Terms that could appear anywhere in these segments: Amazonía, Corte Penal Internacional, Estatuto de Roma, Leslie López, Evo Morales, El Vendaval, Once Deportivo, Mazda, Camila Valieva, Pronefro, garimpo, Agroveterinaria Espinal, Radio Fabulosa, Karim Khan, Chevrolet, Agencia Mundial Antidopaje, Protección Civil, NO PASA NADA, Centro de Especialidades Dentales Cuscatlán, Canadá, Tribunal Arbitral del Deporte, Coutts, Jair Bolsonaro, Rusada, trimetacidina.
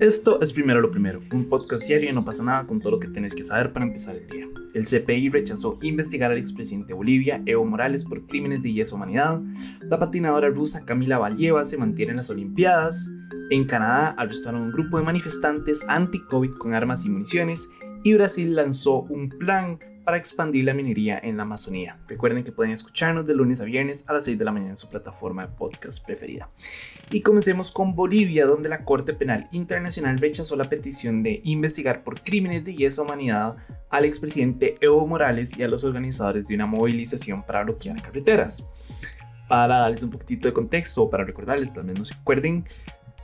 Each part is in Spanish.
Esto es Primero lo Primero, un podcast diario y no pasa nada con todo lo que tenés que saber para empezar el día. El CPI rechazó investigar al expresidente de Bolivia, Evo Morales, por crímenes de lesa humanidad. La patinadora rusa Camila Valieva se mantiene en las Olimpiadas. En Canadá arrestaron a un grupo de manifestantes anti-COVID con armas y municiones. Y Brasil lanzó un plan para expandir la minería en la Amazonía. Recuerden que pueden escucharnos de lunes a viernes a las 6 de la mañana en su plataforma de podcast preferida. Y comencemos con Bolivia, donde la Corte Penal Internacional rechazó la petición de investigar por crímenes de lesa humanidad al expresidente Evo Morales y a los organizadores de una movilización para bloquear carreteras. Para darles un poquitito de contexto, para recordarles, tal vez no se acuerden,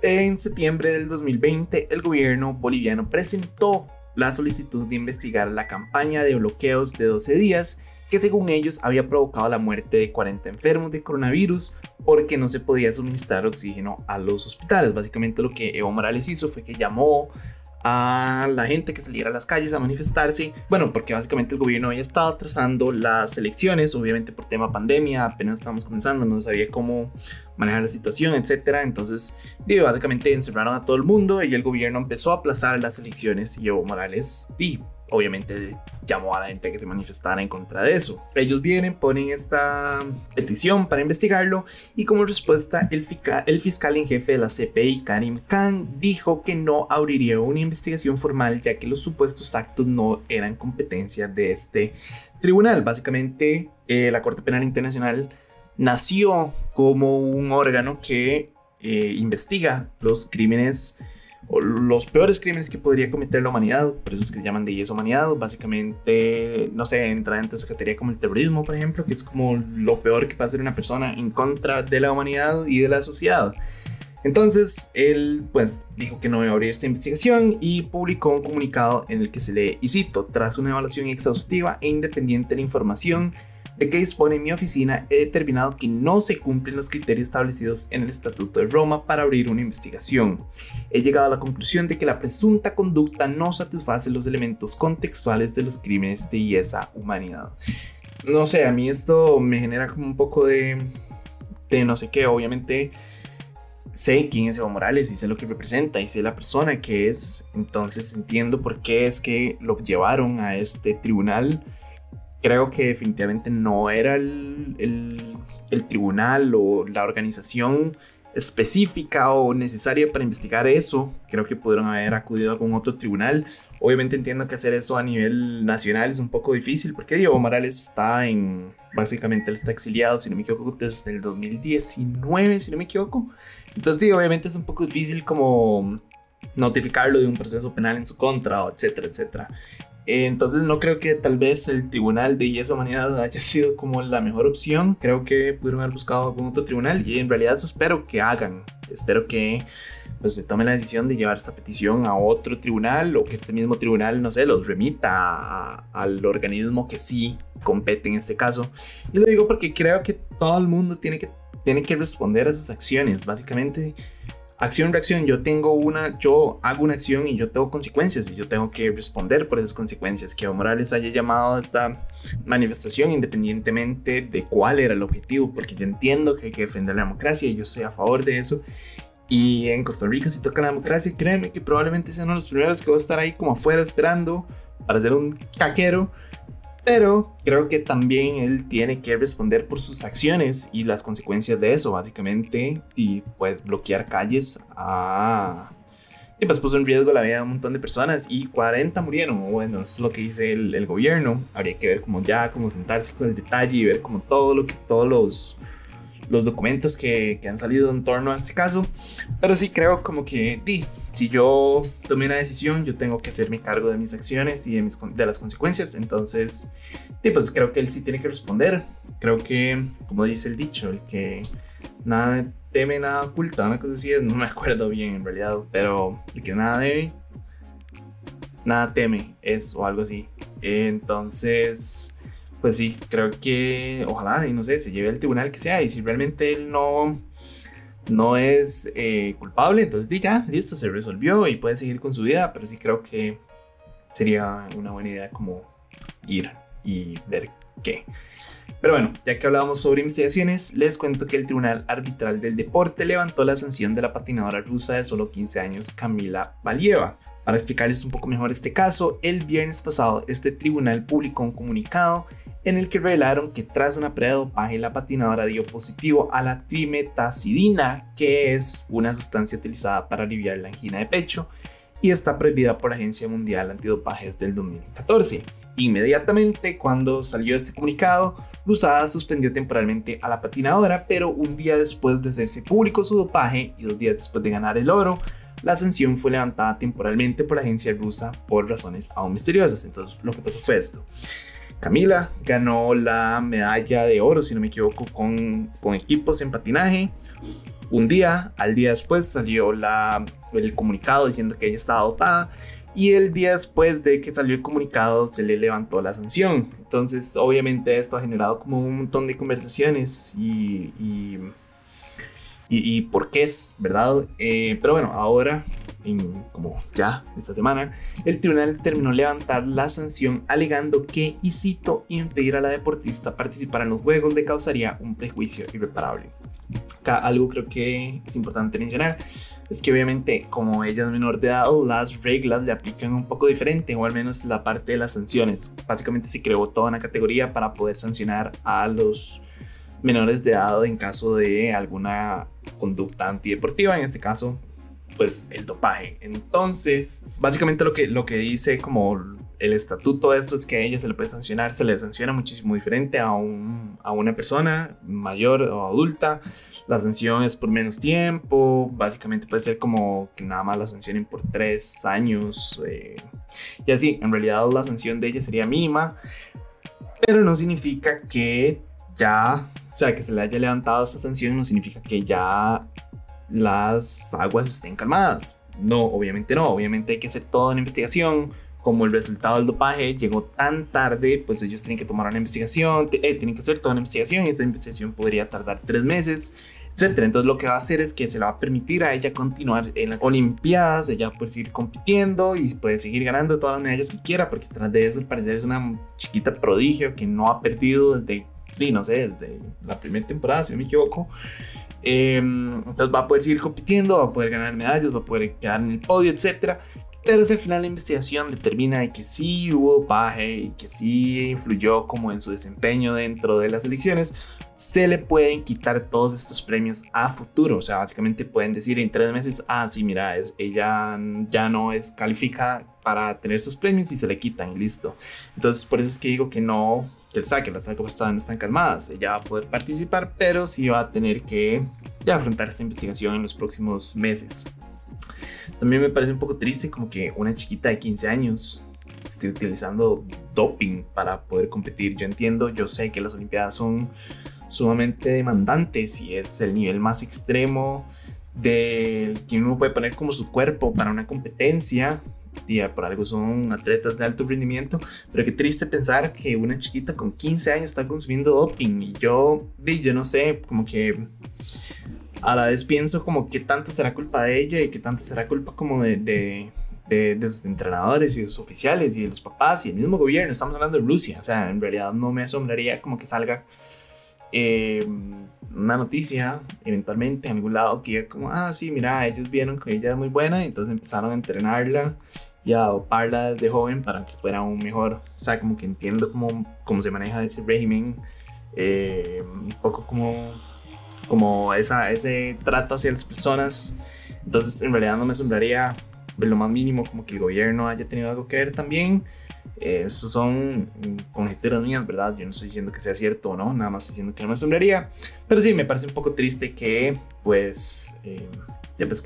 en septiembre del 2020 el gobierno boliviano presentó la solicitud de investigar la campaña de bloqueos de 12 días que según ellos había provocado la muerte de 40 enfermos de coronavirus porque no se podía suministrar oxígeno a los hospitales. Básicamente lo que Evo Morales hizo fue que llamó a la gente que saliera a las calles a manifestarse, porque básicamente el gobierno había estado atrasando las elecciones, obviamente por tema pandemia, apenas estábamos comenzando, no sabía cómo manejar la situación, etcétera. Entonces, básicamente encerraron a todo el mundo y el gobierno empezó a aplazar las elecciones y Evo Morales, obviamente llamó a la gente que se manifestara en contra de eso. Ellos vienen, ponen esta petición para investigarlo y como respuesta el fiscal en jefe de la CPI, Karim Khan, dijo que no abriría una investigación formal ya que los supuestos actos no eran competencia de este tribunal. Básicamente la Corte Penal Internacional nació como un órgano que investiga los crímenes o los peores crímenes que podría cometer la humanidad, por eso es que se llaman de lesa humanidad. Básicamente, no sé, entra dentro de esa categoría como el terrorismo, por ejemplo, que es como lo peor que puede hacer una persona en contra de la humanidad y de la sociedad. Entonces, él dijo que no iba a abrir esta investigación y publicó un comunicado en el que se lee, y cito, tras una evaluación exhaustiva e independiente de la información de que dispone mi oficina, he determinado que no se cumplen los criterios establecidos en el Estatuto de Roma para abrir una investigación. He llegado a la conclusión de que la presunta conducta no satisface los elementos contextuales de los crímenes de lesa humanidad. No sé, a mí esto me genera como un poco de no sé qué. Obviamente sé quién es Evo Morales y sé lo que representa y sé la persona que es. Entonces entiendo por qué es que lo llevaron a este tribunal. Creo que definitivamente no era el tribunal o la organización específica o necesaria para investigar eso. Creo que pudieron haber acudido a algún otro tribunal. Obviamente entiendo que hacer eso a nivel nacional es un poco difícil porque Evo Morales básicamente él está exiliado, si no me equivoco, desde el 2019, si no me equivoco. Entonces, obviamente es un poco difícil como notificarlo de un proceso penal en su contra, etcétera, etcétera. Entonces no creo que tal vez el tribunal de lesa humanidad haya sido como la mejor opción. Creo que pudieron haber buscado algún otro tribunal y en realidad eso espero que hagan. Espero que se tome la decisión de llevar esta petición a otro tribunal o que este mismo tribunal, no sé, los remita al organismo que sí compete en este caso. Y lo digo porque creo que todo el mundo tiene que responder a sus acciones, básicamente. Acción, reacción, yo hago una acción y yo tengo consecuencias y yo tengo que responder por esas consecuencias. Que Evo Morales haya llamado a esta manifestación independientemente de cuál era el objetivo, porque yo entiendo que hay que defender la democracia y yo estoy a favor de eso. Y en Costa Rica si toca la democracia, créanme que probablemente sean uno de los primeros que voy a estar ahí como afuera esperando para ser un caquero. Pero creo que también él tiene que responder por sus acciones y las consecuencias de eso, básicamente. Y bloquear calles puso en riesgo la vida de un montón de personas y 40 murieron. Bueno, eso es lo que dice el gobierno. Habría que ver como sentarse con el detalle y ver como todos los documentos que han salido en torno a este caso. Pero sí creo como que si yo tomé una decisión, yo tengo que hacerme cargo de mis acciones y de las consecuencias. Entonces creo que él sí tiene que responder. Creo que, como dice el dicho, el que nada teme, nada oculta, una cosa así, no me acuerdo bien en realidad, pero el que nada debe, nada teme, es o algo así. Entonces sí, creo que ojalá, y no sé, se lleve al tribunal que sea, y si realmente él no es culpable, entonces ya, listo, se resolvió y puede seguir con su vida. Pero sí creo que sería una buena idea como ir y ver qué. Pero bueno, ya que hablábamos sobre investigaciones, les cuento que el Tribunal Arbitral del Deporte levantó la sanción de la patinadora rusa de solo 15 años, Camila Valieva. Para explicarles un poco mejor este caso, el viernes pasado este tribunal publicó un comunicado en el que revelaron que tras una prueba de dopaje la patinadora dio positivo a la trimetacidina, que es una sustancia utilizada para aliviar la angina de pecho y está prohibida por la Agencia Mundial Antidopaje desde el 2014. Inmediatamente cuando salió este comunicado, Rusada suspendió temporalmente a la patinadora, pero un día después de hacerse público su dopaje y 2 días después de ganar el oro, la sanción fue levantada temporalmente por la agencia rusa por razones aún misteriosas. Entonces lo que pasó fue esto: Camila ganó la medalla de oro, si no me equivoco, con equipos en patinaje. Al día después salió el comunicado diciendo que ella estaba dopada, y el día después de que salió el comunicado se le levantó la sanción. Entonces obviamente esto ha generado como un montón de conversaciones y por qué es, ¿verdad? Pero bueno, ahora, como ya esta semana, el tribunal determinó levantar la sanción alegando que, y cito, impedir a la deportista participar en los juegos le causaría un prejuicio irreparable. Acá algo creo que es importante mencionar es que obviamente como ella es menor de edad, las reglas le aplican un poco diferente, o al menos la parte de las sanciones. Básicamente se creó toda una categoría para poder sancionar a los menores de edad en caso de alguna conducta antideportiva, en este caso pues el dopaje. Entonces básicamente lo que dice como el estatuto de esto es que a ella se le puede sancionar, se le sanciona muchísimo diferente a una persona mayor o adulta. La sanción es por menos tiempo, básicamente puede ser como que nada más la sancionen por 3 años, y así. En realidad la sanción de ella sería mínima, pero no significa que ya, o sea, que se le haya levantado esta sanción no significa que ya las aguas estén calmadas. No, obviamente no. Obviamente hay que hacer toda una investigación. Como el resultado del dopaje llegó tan tarde, pues ellos tienen que tomar una investigación, tienen que hacer toda una investigación, y esa investigación podría tardar 3 meses, etc. Entonces lo que va a hacer es que se le va a permitir a ella continuar en las Olimpiadas. Ella puede seguir compitiendo y puede seguir ganando todas las medallas que quiera, porque tras de eso al parecer es una chiquita prodigio que no ha perdido desde, no sé, desde la primera temporada, si no me equivoco. Entonces va a poder seguir compitiendo, va a poder ganar medallas, va a poder quedar en el podio, etcétera. Pero si al final la investigación determina de que sí hubo dopaje y que sí influyó como en su desempeño dentro de las elecciones, se le pueden quitar todos estos premios a futuro. O sea, básicamente pueden decir en 3 meses, sí, mira, ella ya no es calificada para tener sus premios, y se le quitan y listo. Entonces por eso es que digo que no, que las aguas todavía no están calmadas. Ella va a poder participar, pero sí va a tener que ya afrontar esta investigación en los próximos meses. También me parece un poco triste como que una chiquita de 15 años esté utilizando doping para poder competir. Yo entiendo, yo sé que las Olimpiadas son sumamente demandantes y es el nivel más extremo del que uno puede poner como su cuerpo para una competencia. Por algo son atletas de alto rendimiento, pero qué triste pensar que una chiquita con 15 años está consumiendo doping. Y yo no sé, como que a la vez pienso como qué tanto será culpa de ella y qué tanto será culpa como de sus entrenadores y de sus oficiales y de los papás y el mismo gobierno. Estamos hablando de Rusia, o sea, en realidad no me asombraría como que salga una noticia eventualmente en algún lado que diga como, sí, mira, ellos vieron que ella es muy buena y entonces empezaron a entrenarla y a doparla desde joven para que fuera aún mejor. O sea, como que entiendo cómo se maneja ese régimen, un poco como ese trato hacia las personas. Entonces en realidad no me asombraría lo más mínimo como que el gobierno haya tenido algo que ver también. Estos son conjeturas mías, ¿verdad? Yo no estoy diciendo que sea cierto o no, nada más estoy diciendo que no me asombraría. Pero sí, me parece un poco triste que pues que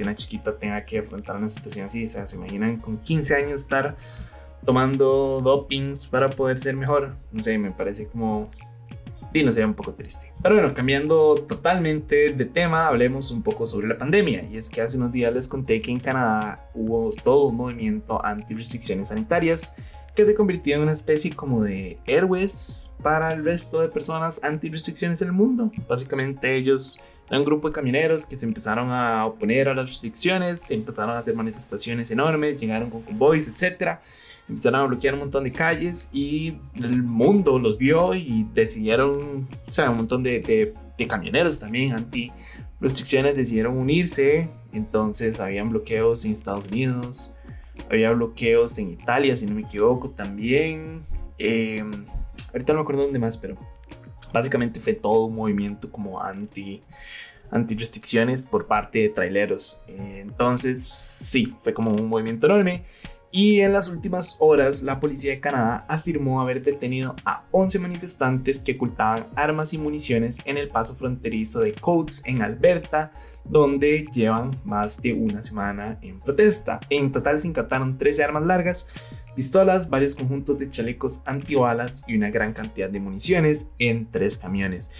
una chiquita tenga que afrontar una situación así. O sea, se imaginan con 15 años estar tomando dopings para poder ser mejor. No sé, me parece como, sí, no sé, un poco triste. Pero bueno, cambiando totalmente de tema, hablemos un poco sobre la pandemia. Y es que hace unos días les conté que en Canadá hubo todo un movimiento anti restricciones sanitarias que se convirtió en una especie como de héroes para el resto de personas anti restricciones en el mundo. Básicamente ellos Era un grupo de camioneros que se empezaron a oponer a las restricciones, empezaron a hacer manifestaciones enormes, llegaron con convoys, etc. Empezaron a bloquear un montón de calles y el mundo los vio y decidieron, o sea, un montón de camioneros también anti restricciones decidieron unirse. Entonces habían bloqueos en Estados Unidos, había bloqueos en Italia, si no me equivoco, también. Ahorita no me acuerdo dónde más, pero básicamente fue todo un movimiento como anti restricciones por parte de traileros. Entonces sí, fue como un movimiento enorme. Y en las últimas horas, la policía de Canadá afirmó haber detenido a 11 manifestantes que ocultaban armas y municiones en el paso fronterizo de Coutts, en Alberta, donde llevan más de una semana en protesta. En total se incautaron 13 armas largas, pistolas, varios conjuntos de chalecos antibalas y una gran cantidad de municiones en 3 camiones.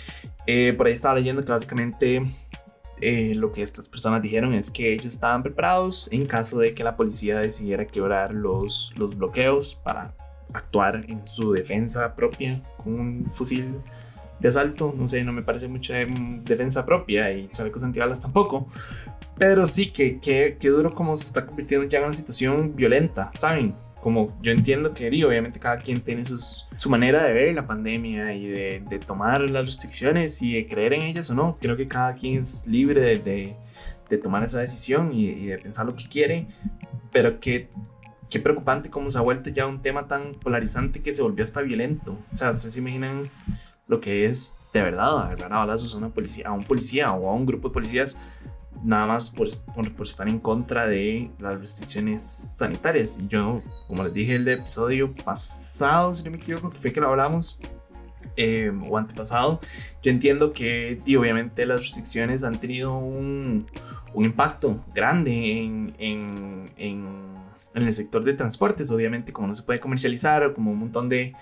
Por ahí estaba leyendo que básicamente... lo que estas personas dijeron es que ellos estaban preparados en caso de que la policía decidiera quebrar los bloqueos para actuar en su defensa propia con un fusil de asalto. No sé, no me parece mucho de defensa propia y chalecos antibalas tampoco. Pero sí, que duro como se está convirtiendo ya en una situación violenta, ¿saben? Como yo entiendo que obviamente cada quien tiene su manera de ver la pandemia y de tomar las restricciones y de creer en ellas o no. Creo que cada quien es libre de tomar esa decisión y de pensar lo que quiere, pero qué preocupante cómo se ha vuelto ya un tema tan polarizante que se volvió hasta violento. O sea, ¿ustedes se imaginan lo que es de verdad agarrar a balazos a un policía o a un grupo de policías nada más por estar en contra de las restricciones sanitarias? Y yo, como les dije en el episodio pasado, si no me equivoco, que fue que lo hablamos, o antepasado, yo entiendo que obviamente las restricciones han tenido un impacto grande en el sector de transportes. Obviamente, como no se puede comercializar o como un montón de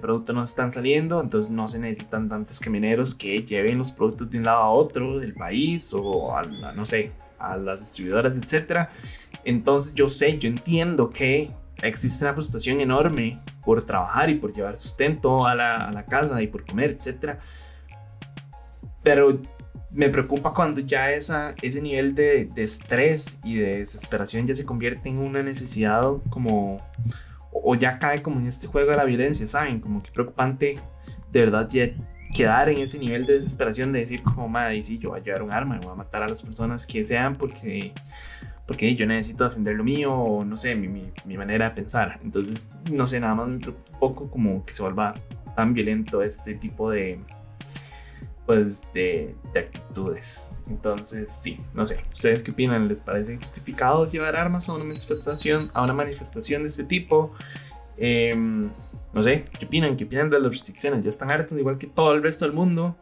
productos no están saliendo, entonces no se necesitan tantos camioneros que lleven los productos de un lado a otro del país o a las distribuidoras, etc. Entonces yo entiendo que existe una frustración enorme por trabajar y por llevar sustento a la casa y por comer, etc. Pero me preocupa cuando ya ese nivel de estrés y de desesperación ya se convierte en una necesidad como... o ya cae como en este juego de la violencia, ¿saben? Como que preocupante, de verdad, ya quedar en ese nivel de desesperación de decir como, madre, sí, yo voy a llevar un arma, voy a matar a las personas que sean porque yo necesito defender lo mío, o no sé, mi manera de pensar. Entonces, no sé, nada más me preocupa un poco como que se vuelva tan violento este tipo de actitudes. Entonces, sí, no sé, ¿ustedes qué opinan? ¿Les parece justificado llevar armas a una manifestación de este tipo? No sé, ¿qué opinan de las restricciones? Ya están hartos, igual que todo el resto del mundo.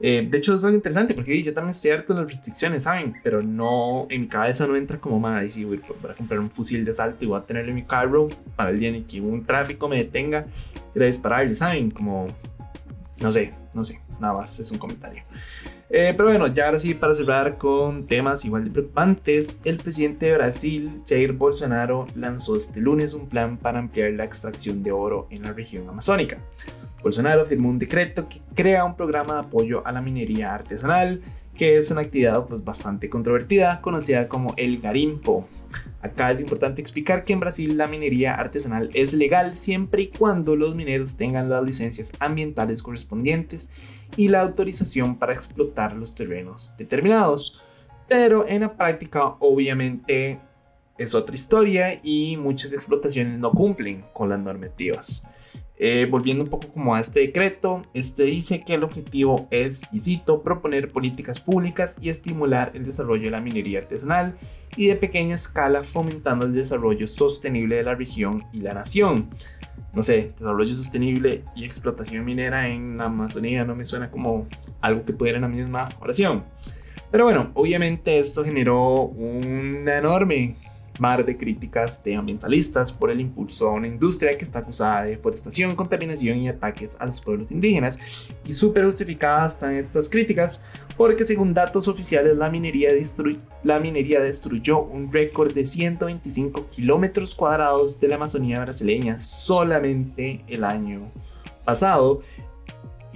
De hecho, es algo interesante porque yo también estoy harto de las restricciones, ¿saben? Pero no, en mi cabeza no entra como, madre, sí, voy a comprar un fusil de asalto y voy a tenerlo en mi carro para el día en el que un tráfico me detenga y era disparable, ¿saben? Como, no sé, nada más es un comentario. Pero bueno, ya ahora sí, para cerrar con temas igual de preocupantes, el presidente de Brasil, Jair Bolsonaro, lanzó este lunes un plan para ampliar la extracción de oro en la región amazónica. Bolsonaro firmó un decreto que crea un programa de apoyo a la minería artesanal, que es una actividad bastante controvertida, conocida como el garimpo. Acá es importante explicar que en Brasil la minería artesanal es legal siempre y cuando los mineros tengan las licencias ambientales correspondientes y la autorización para explotar los terrenos determinados. Pero en la práctica, obviamente, es otra historia y muchas explotaciones no cumplen con las normativas. Volviendo un poco como a este decreto, este dice que el objetivo es, y cito, proponer políticas públicas y estimular el desarrollo de la minería artesanal y de pequeña escala, fomentando el desarrollo sostenible de la región y la nación. No sé, desarrollo sostenible y explotación minera en la Amazonía no me suena como algo que pudiera en la misma oración. Pero bueno, obviamente esto generó un enorme mar de críticas de ambientalistas por el impulso a una industria que está acusada de deforestación, contaminación y ataques a los pueblos indígenas. Y súper justificadas están estas críticas porque, según datos oficiales, la minería destruyó un récord de 125 kilómetros cuadrados de la Amazonía brasileña solamente el año pasado.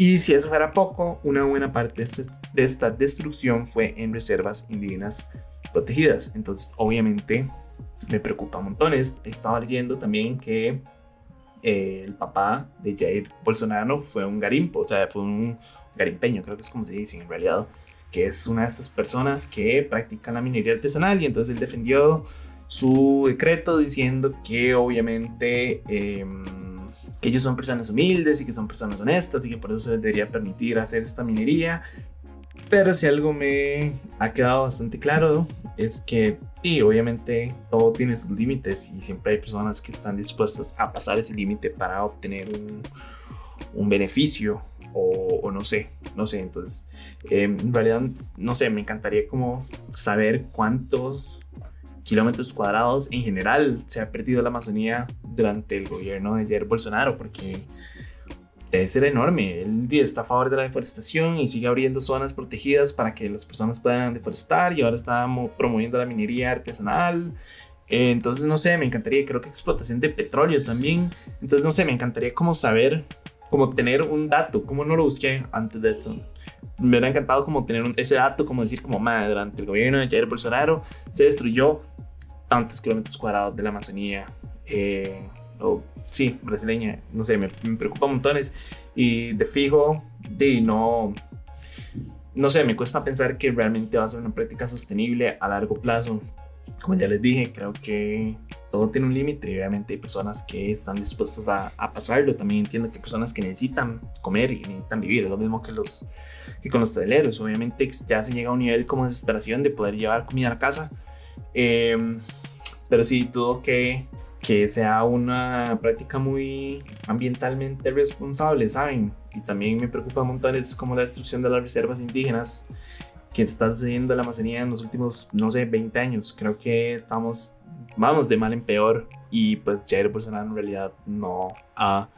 Y si eso fuera poco, una buena parte de esta destrucción fue en reservas indígenas protegidas. Entonces, obviamente, me preocupa montones. Estaba leyendo también que el papá de Jair Bolsonaro fue un garimpo, o sea, fue un garimpeño, creo que es como se dice en realidad, que es una de esas personas que practican la minería artesanal, y entonces él defendió su decreto diciendo que obviamente que ellos son personas humildes y que son personas honestas y que por eso se les debería permitir hacer esta minería. Pero si algo me ha quedado bastante claro es que sí, obviamente todo tiene sus límites y siempre hay personas que están dispuestas a pasar ese límite para obtener un beneficio o no sé. Entonces, en realidad, no sé, me encantaría como saber cuántos kilómetros cuadrados en general se ha perdido la Amazonía durante el gobierno de Jair Bolsonaro, porque debe ser enorme. Él está a favor de la deforestación y sigue abriendo zonas protegidas para que las personas puedan deforestar, y ahora está promoviendo la minería artesanal. Entonces, no sé, me encantaría, creo que explotación de petróleo también. Entonces, no sé, me encantaría como saber, como tener un dato, como no lo busqué antes de esto. Me hubiera encantado como tener ese dato, como decir, como madre, durante el gobierno de Jair Bolsonaro se destruyó tantos kilómetros cuadrados de la Amazonía. Sí, brasileña, no sé, me preocupa montones, y de fijo, no sé, me cuesta pensar que realmente va a ser una práctica sostenible a largo plazo. Como ya les dije, creo que todo tiene un límite, obviamente hay personas que están dispuestas a pasarlo. También entiendo que hay personas que necesitan comer y necesitan vivir, es lo mismo que con los hosteleros. Obviamente ya se llega a un nivel como de desesperación de poder llevar comida a la casa, pero sí dudo que sea una práctica muy ambientalmente responsable, ¿saben? Y también me preocupa montones como la destrucción de las reservas indígenas que está sucediendo en la Amazonía en los últimos, no sé, 20 años. Creo que vamos de mal en peor, y pues Jair Bolsonaro en realidad no ha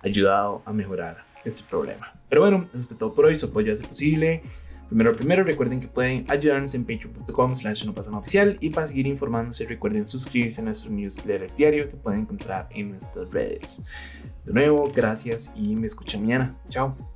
ayudado a mejorar este problema. Pero bueno, eso fue todo por hoy. Su apoyo hace posible Primero, recuerden que pueden ayudarnos en patreon.com/nopasanadaoficial, y para seguir informándose recuerden suscribirse a nuestro newsletter diario que pueden encontrar en nuestras redes. De nuevo, gracias y me escuchan mañana. Chao.